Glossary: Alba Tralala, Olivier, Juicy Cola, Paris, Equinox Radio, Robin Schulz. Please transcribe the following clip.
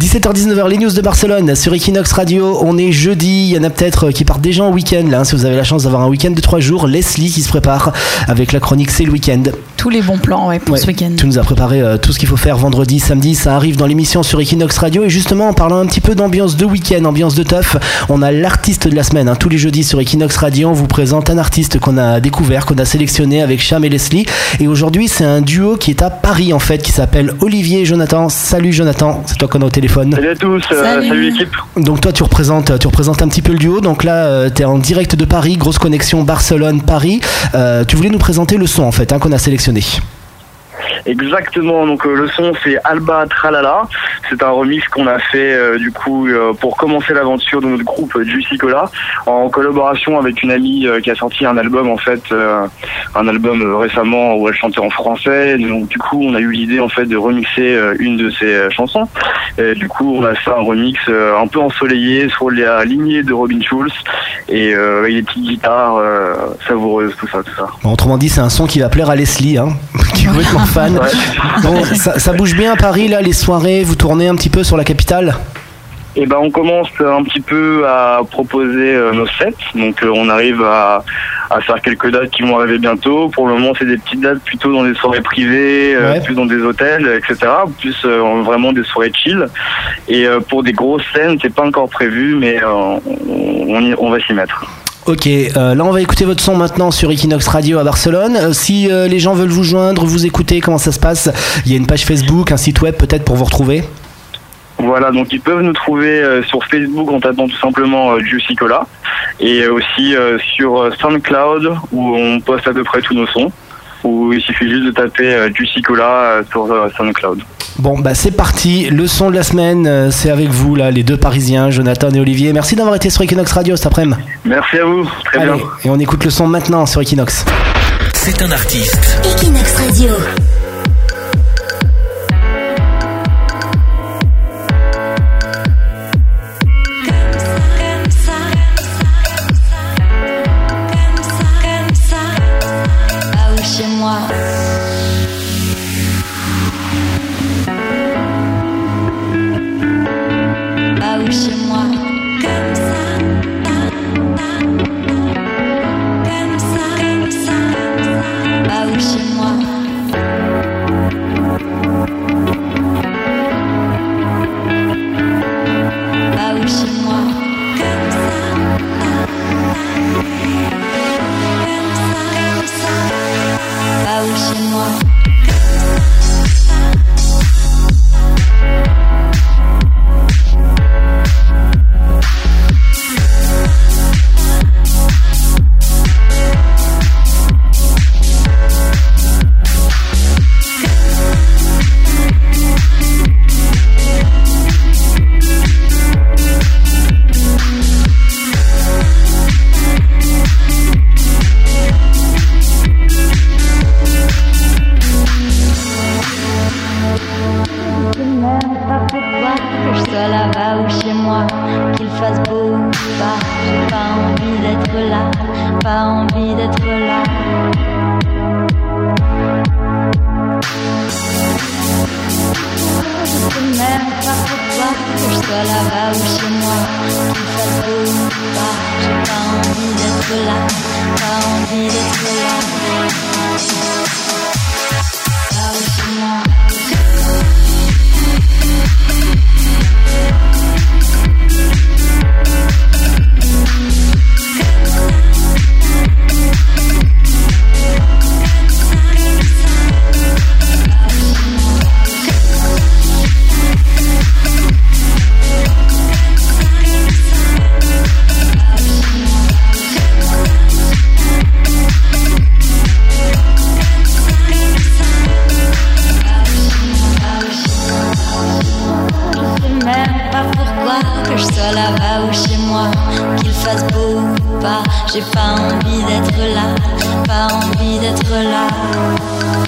17h-19h, les news de Barcelone sur Equinox Radio. On est jeudi, il y en a peut-être qui partent déjà en week-end là, hein, si vous avez la chance d'avoir un week-end de 3 jours. Leslie qui se prépare avec la chronique C'est le week-end. Tous les bons plans pour ce week-end. Tu nous as préparé tout ce qu'il faut faire vendredi, samedi, ça arrive dans l'émission sur Equinox Radio. Et justement, en parlant un petit peu d'ambiance de week-end, ambiance de teuf, on a l'artiste de la semaine. Hein. Tous les jeudis sur Equinox Radio, on vous présente un artiste qu'on a découvert, qu'on a sélectionné avec Cham et Leslie. Et aujourd'hui, c'est un duo qui est à Paris en fait, qui s'appelle Olivier et Jonathan. Salut Jonathan, c'est toi qu'on a au téléphone. Salut à tous, salut l'équipe. Donc toi, tu représentes un petit peu le duo. Donc là, t'es en direct de Paris, grosse connexion Barcelone-Paris. Tu voulais nous présenter le son en fait qu'on a sélectionné. Exactement, donc le son c'est Alba Tralala, c'est un remix qu'on a fait pour commencer l'aventure de notre groupe Juicy Cola, en collaboration avec une amie qui a sorti un album récemment où elle chantait en français, donc du coup on a eu l'idée en fait de remixer une de ses chansons, et du coup on a fait un remix un peu ensoleillé sur la lignée de Robin Schulz, et avec des petites guitares savoureuses, tout ça. Bon, autrement dit c'est un son qui va plaire à Leslie, hein, qui est complètement fan. Ouais. Bon, ça bouge bien à Paris là, les soirées, vous tournez un petit peu sur la capitale? Et on commence un petit peu à proposer nos sets, donc on arrive à faire quelques dates qui vont arriver bientôt. Pour le moment c'est des petites dates plutôt dans des soirées privées, plus dans des hôtels, etc. Plus vraiment des soirées chill. Et pour des grosses scènes c'est pas encore prévu, mais on va s'y mettre. Ok, là on va écouter votre son maintenant sur Equinox Radio à Barcelone. Si les gens veulent vous joindre, vous écouter, comment ça se passe? Il y a une page Facebook, un site web peut-être pour vous retrouver? Voilà, donc ils peuvent nous trouver sur Facebook en tapant tout simplement Juicy Cola, et aussi sur SoundCloud où on poste à peu près tous nos sons, où il suffit juste de taper Juicy Cola sur SoundCloud. Bon, c'est parti, le son de la semaine, c'est avec vous, là, les deux Parisiens, Jonathan et Olivier. Merci d'avoir été sur Equinox Radio cet après-midi. Merci à vous, très bien. Et on écoute le son maintenant sur Equinox. C'est un artiste. Equinox Radio. J'ai pas envie d'être là, pas envie d'être là.